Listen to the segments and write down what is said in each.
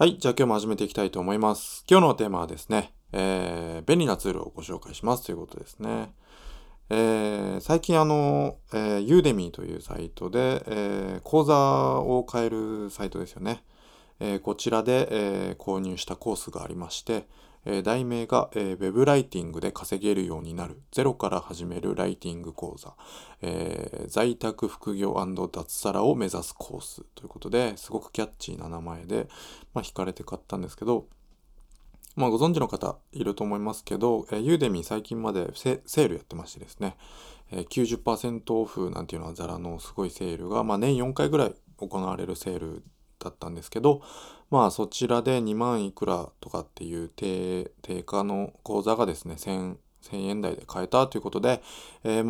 はい。じゃあ今日も始めていきたいと思います。今日のテーマはですね、便利なツールをご紹介しますということですね。最近Udemy というサイトで、講座を変えるサイトですよね。こちらで、購入したコースがありまして、題名が、Web ライティングで稼げるようになるゼロから始めるライティング講座、在宅副業&脱サラを目指すコースということで、すごくキャッチーな名前で、惹かれて買ったんですけど、ご存知の方いると思いますけど、Udemy最近までセールやってましてですね、90% オフなんていうのはザラのすごいセールが、年4回ぐらい行われるセールだったんですけど、そちらで2万いくらとかっていう定価の講座がですね、1000円台で買えたということで、レビュ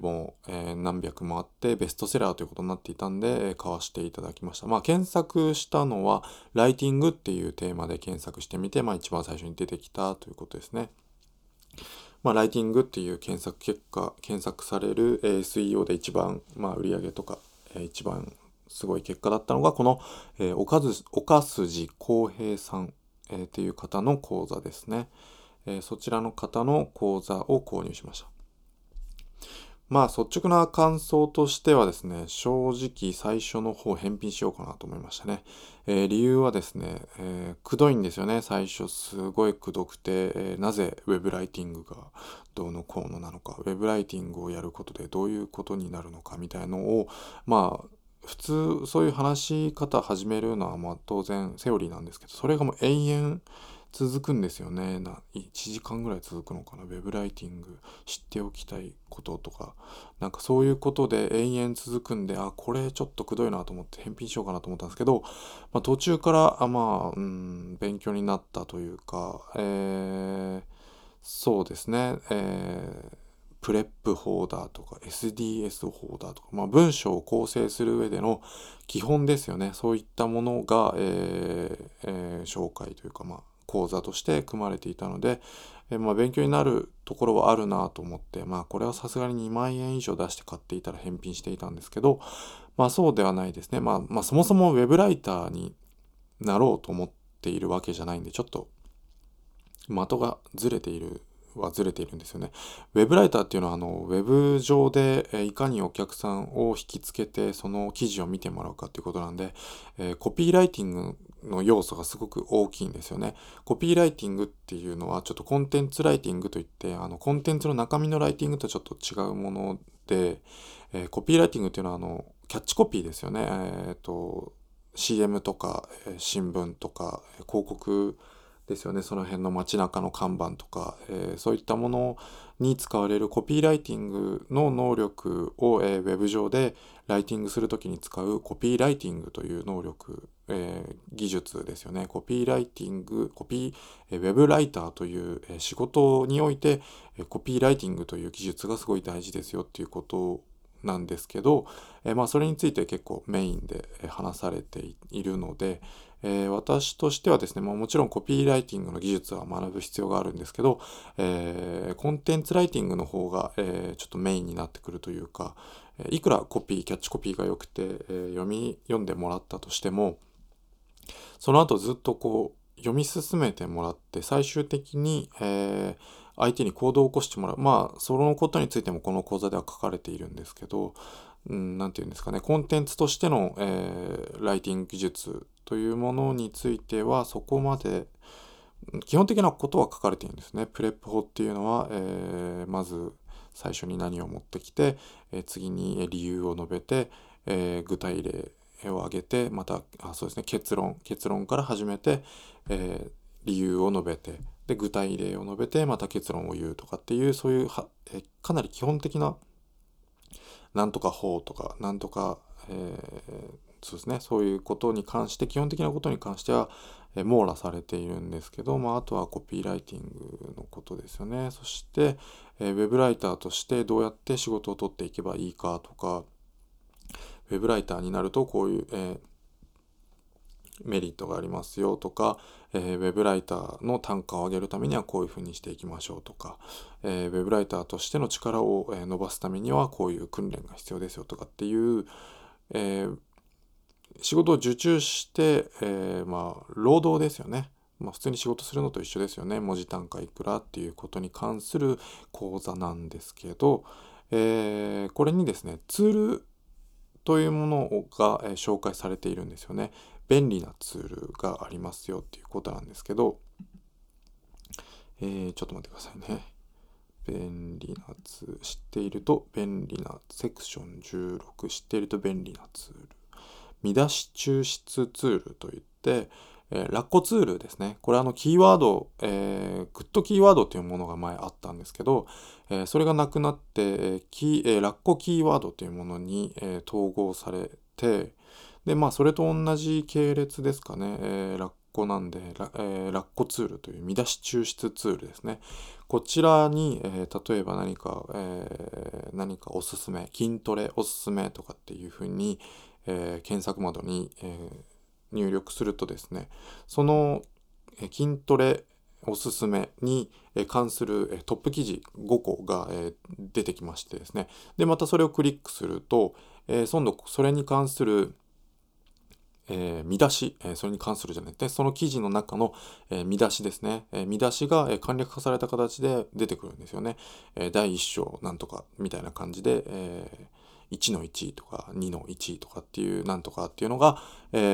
ーも、何百もあってベストセラーということになっていたんで、買わせていただきました。検索したのはライティングっていうテーマで検索してみて、一番最初に出てきたということですね。ライティングっていう検索結果、検索される、SEO で一番、売り上げとか、一番すごい結果だったのがこの、岡筋浩平さん、っていう方の講座ですね、そちらの方の講座を購入しました。率直な感想としてはですね、正直最初の方返品しようかなと思いましたね。理由はですね、くどいんですよね。最初すごいくどくて、なぜウェブライティングがどうのこうのなのか、ウェブライティングをやることでどういうことになるのかみたいのを、普通そういう話し方始めるのは当然セオリーなんですけど、それがもう延々続くんですよね。1時間ぐらい続くのかな。ウェブライティング知っておきたいこととか、そういうことで延々続くんで、これちょっとくどいなと思って返品しようかなと思ったんですけど、途中から勉強になったというか、そうですね、プレップ法だとか SDS 法だとか、文章を構成する上での基本ですよね。そういったものが、紹介というか、講座として組まれていたので、勉強になるところはあるなと思って、これはさすがに2万円以上出して買っていたら返品していたんですけど、そうではないですね。そもそもウェブライターになろうと思っているわけじゃないんで、ちょっと的がずれているんですよね。ウェブライターっていうのはウェブ上でいかにお客さんを引きつけてその記事を見てもらうかっていうことなんで、コピーライティングの要素がすごく大きいんですよね。コピーライティングっていうのはちょっとコンテンツライティングといって、コンテンツの中身のライティングとちょっと違うもので、コピーライティングっていうのはキャッチコピーですよね。CM とか、新聞とか、広告ですよね。その辺の街中の看板とか、そういったものに使われるコピーライティングの能力を、ウェブ上でライティングするときに使うコピーライティングという能力、技術ですよね。ウェブライターという仕事において、コピーライティングという技術がすごい大事ですよっていうことなんですけど、それについて結構メインで話されているので、私としてはですね、もちろんコピーライティングの技術は学ぶ必要があるんですけど、コンテンツライティングの方が、ちょっとメインになってくるというか、いくらキャッチコピーが良くて、読んでもらったとしても、その後ずっと読み進めてもらって、最終的に、相手に行動を起こしてもらう。そのことについてもこの講座では書かれているんですけど、なんていうんですかね、コンテンツとしての、ライティング技術というものについてはそこまで基本的なことは書かれているんですね。プレップ法っていうのは、まず最初に何を持ってきて、次に理由を述べて、具体例を挙げて、またそうですね、結論から始めて、理由を述べて、で具体例を述べて、また結論を言うとかっていう、そういうかなり基本的ななんとか法とかなんとか、そうですね、そういうことに関して基本的なことに関しては、網羅されているんですけど、あとはコピーライティングのことですよね。そして、ウェブライターとしてどうやって仕事を取っていけばいいかとか、ウェブライターになるとこういう、メリットがありますよとか、ウェブライターの単価を上げるためにはこういうふうにしていきましょうとか、ウェブライターとしての力を、伸ばすためにはこういう訓練が必要ですよとかっていう、仕事を受注して、労働ですよね。普通に仕事するのと一緒ですよね。文字単価いくらっていうことに関する講座なんですけど、これにですね、ツールというものが紹介されているんですよね。便利なツールがありますよっていうことなんですけど、ちょっと待ってくださいね。便利なツール、知っていると便利なセクション16、知っていると便利なツール、見出し抽出ツールといって、ラッコツールですね。これキーワード、グッドキーワードというものが前あったんですけど、それがなくなって、ラッコキーワードというものに、統合されて、でそれと同じ系列ですかね。ラッコなんで、ラッコツールという見出し抽出ツールですね。こちらに、例えば何かおすすめ、筋トレおすすめとかっていうふうに、検索窓に、入力するとですね、その筋トレおすすめに関するトップ記事5個が出てきましてですね、でまたそれをクリックすると、今度それに関する見出し、それに関するじゃなくて、その記事の中の見出しですね。見出しが簡略化された形で出てくるんですよね。第1章なんとかみたいな感じで、1-1 とか 2-1 とかっていうなんとかっていうのが、ずら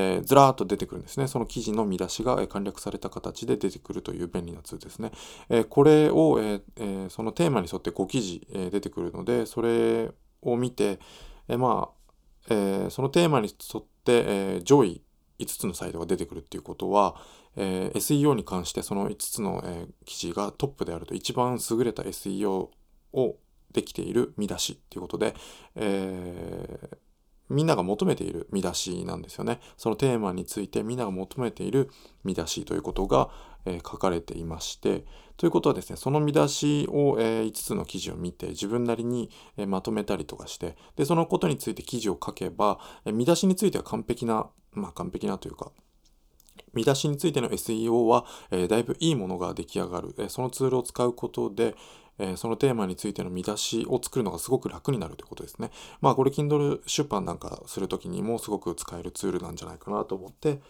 ーっと出てくるんですね。その記事の見出しが、簡略された形で出てくるという便利なツールですね。これを、そのテーマに沿って5記事、出てくるので、それを見て、そのテーマに沿って、上位5つのサイトが出てくるっていうことは、SEO に関してその5つの、記事がトップであると、一番優れた SEO をできている見出しということで、みんなが求めている見出しなんですよね。そのテーマについてみんなが求めている見出しということが、書かれていまして、ということはですね、その見出しを、5つの記事を見て自分なりに、まとめたりとかして、でそのことについて記事を書けば、見出しについては完璧なというか、見出しについての SEO は、だいぶいいものが出来上がる、そのツールを使うことで、そのテーマについての見出しを作るのがすごく楽になるということですね。これ Kindle 出版なんかするときにもすごく使えるツールなんじゃないかなと思って、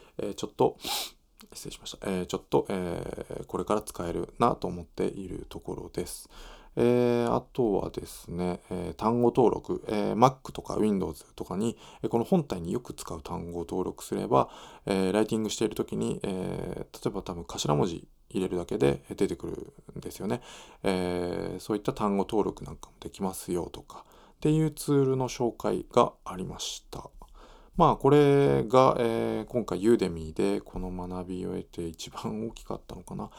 これから使えるなと思っているところです。あとはですね、単語登録、Mac とか Windows とかに、この本体によく使う単語を登録すれば、ライティングしているときに、例えば多分頭文字入れるだけで出てくるんですよね。そういった単語登録なんかもできますよとかっていうツールの紹介がありました。これが、今回 Udemy でこの学びを得て一番大きかったのかな。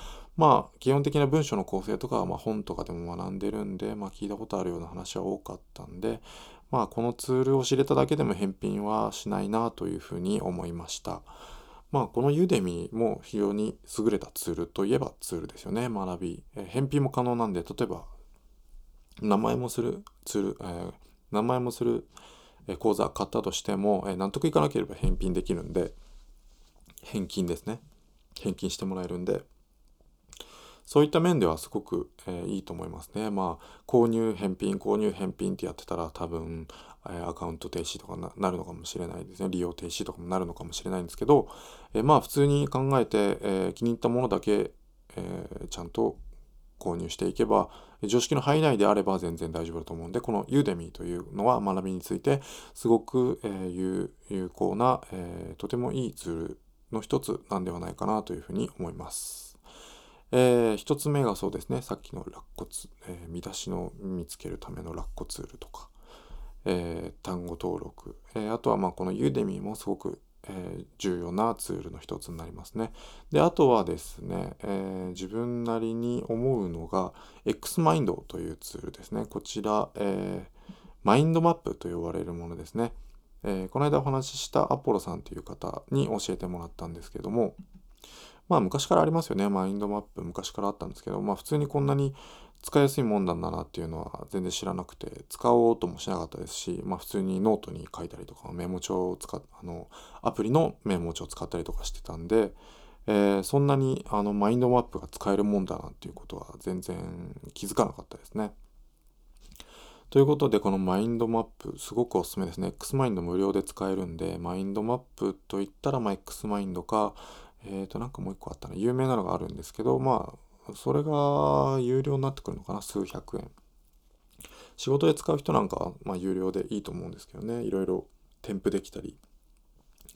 基本的な文章の構成とかは、本とかでも学んでるんで、聞いたことあるような話は多かったんで、このツールを知れただけでも返品はしないなというふうに思いました。この Udemy も非常に優れたツールといえばツールですよね。学び、返品も可能なんで、例えば名前もする講座買ったとしても、納得いかなければ返品できるんで、返金してもらえるんで、そういった面ではすごく、いいと思いますね。購入返品ってやってたら多分、アカウント停止とか なるのかもしれないですね。利用停止とかもなるのかもしれないんですけど、普通に考えて、気に入ったものだけ、ちゃんと購入していけば、常識の範囲内であれば全然大丈夫だと思うんで、この Udemy というのは学びについてすごく、有効な、とてもいいツールの一つなんではないかなというふうに思います。一つ目がそうですね、さっきのラッコツ、見出しの見つけるためのラッコツールとか、単語登録、あとはこの Udemy もすごく重要なツールの一つになりますね。で、あとはですね、自分なりに思うのが Xmind というツールですね。こちら、マインドマップと呼ばれるものですね。この間お話ししたアポロさんという方に教えてもらったんですけども、昔からありますよね。マインドマップ昔からあったんですけど、普通にこんなに使いやすいもんだなっていうのは全然知らなくて、使おうともしなかったですし、普通にノートに書いたりとか、アプリのメモ帳を使ったりとかしてたんで、そんなにマインドマップが使えるもんだなっていうことは全然気づかなかったですね。ということで、このマインドマップすごくおすすめですね。Xmind 無料で使えるんで、マインドマップといったら、Xmind か、なんかもう一個あったね、有名なのがあるんですけど、それが有料になってくるのかな、数百円。仕事で使う人なんかは、有料でいいと思うんですけどね、いろいろ添付できたり、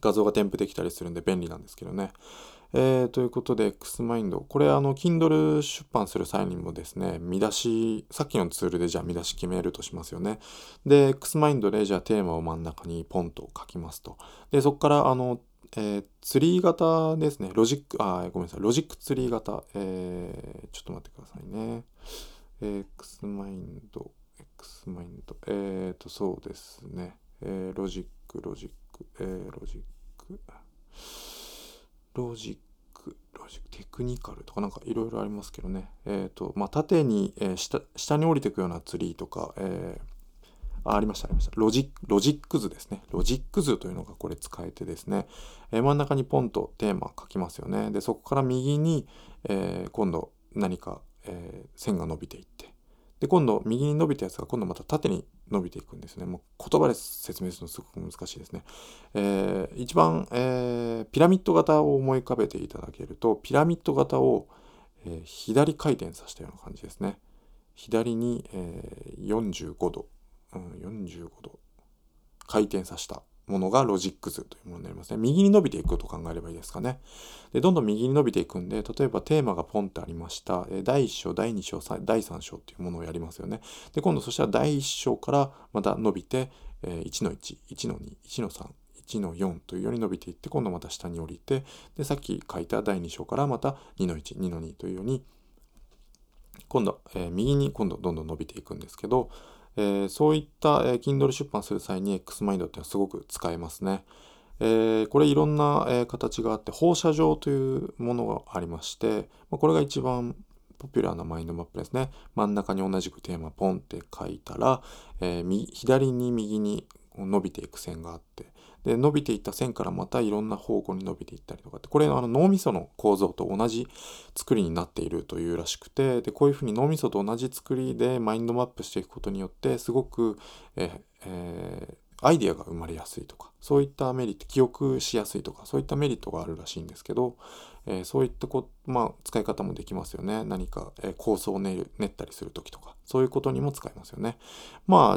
画像が添付できたりするんで便利なんですけどね。ということで、Xmind。これ、Kindle 出版する際にもですね、見出し、さっきのツールでじゃあ見出し決めるとしますよね。で、Xmind でじゃあテーマを真ん中にポンと書きますと。で、そこから、ツリー型ですね。ロジックツリー型。ちょっと待ってくださいね。Xmind。そうですね。ロジック、テクニカルとかなんかいろいろありますけどね。縦に、下に降りていくようなツリーとか、ありました。ロジック図ですね。ロジック図というのがこれ使えてですね、真ん中にポンとテーマ書きますよね。で、そこから右に、今度何か、線が伸びていって、で、今度右に伸びたやつが今度また縦に伸びていくんですね。もう言葉で説明するのすごく難しいですね。一番、ピラミッド型を思い浮かべていただけると、ピラミッド型を、左回転させたような感じですね。左に、45度回転させたものがロジック図というものになりますね。右に伸びていくと考えればいいですかね。で、どんどん右に伸びていくんで、例えばテーマがポンってありました。第1章、第2章、第3章というものをやりますよね。で、今度そしたら第1章からまた伸びて、1-1、1-2、1-3、1-4というように伸びていって、今度また下に降りて、で、さっき書いた第2章からまた2-1、2-2というように、今度、右に今度どんどん伸びていくんですけど、そういった、Kindle 出版する際に Xmind っていうのはすごく使えますね。これいろんな、形があって、放射状というものがありまして、これが一番ポピュラーなマインドマップですね。真ん中に同じくテーマポンって書いたら、左に右に伸びていく線があって、で、伸びていった線からまたいろんな方向に伸びていったりとかって、これ脳みその構造と同じ作りになっているというらしくて、で、こういうふうに脳みそと同じ作りでマインドマップしていくことによって、すごく、アイデアが生まれやすいとか、そういったメリット、記憶しやすいとか、そういったメリットがあるらしいんですけど、そういった使い方もできますよね。何か、構想を練ったりするときとか、そういうことにも使えますよね。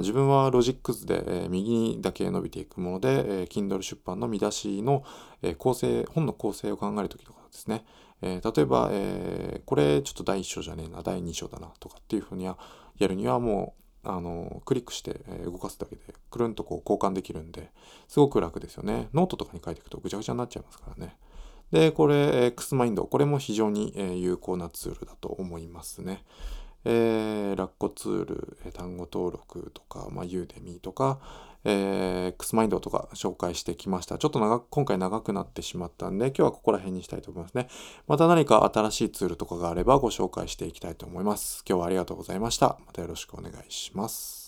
自分はロジック図で、右にだけ伸びていくもので、Kindle 出版の見出しの、本の構成を考えるときとかですね。例えば、これちょっと第1章じゃねえな、第2章だなとかっていうふうにやるにはもう、クリックして動かすだけでくるんとこう交換できるんで、すごく楽ですよね。ノートとかに書いていくとぐちゃぐちゃになっちゃいますからね。で、これ Xmind、 これも非常に有効なツールだと思いますね。ラッコツール、単語登録とか、Udemy とか、Xmind とか紹介してきました。ちょっと今回長くなってしまったんで、今日はここら辺にしたいと思いますね。また何か新しいツールとかがあればご紹介していきたいと思います。今日はありがとうございました。またよろしくお願いします。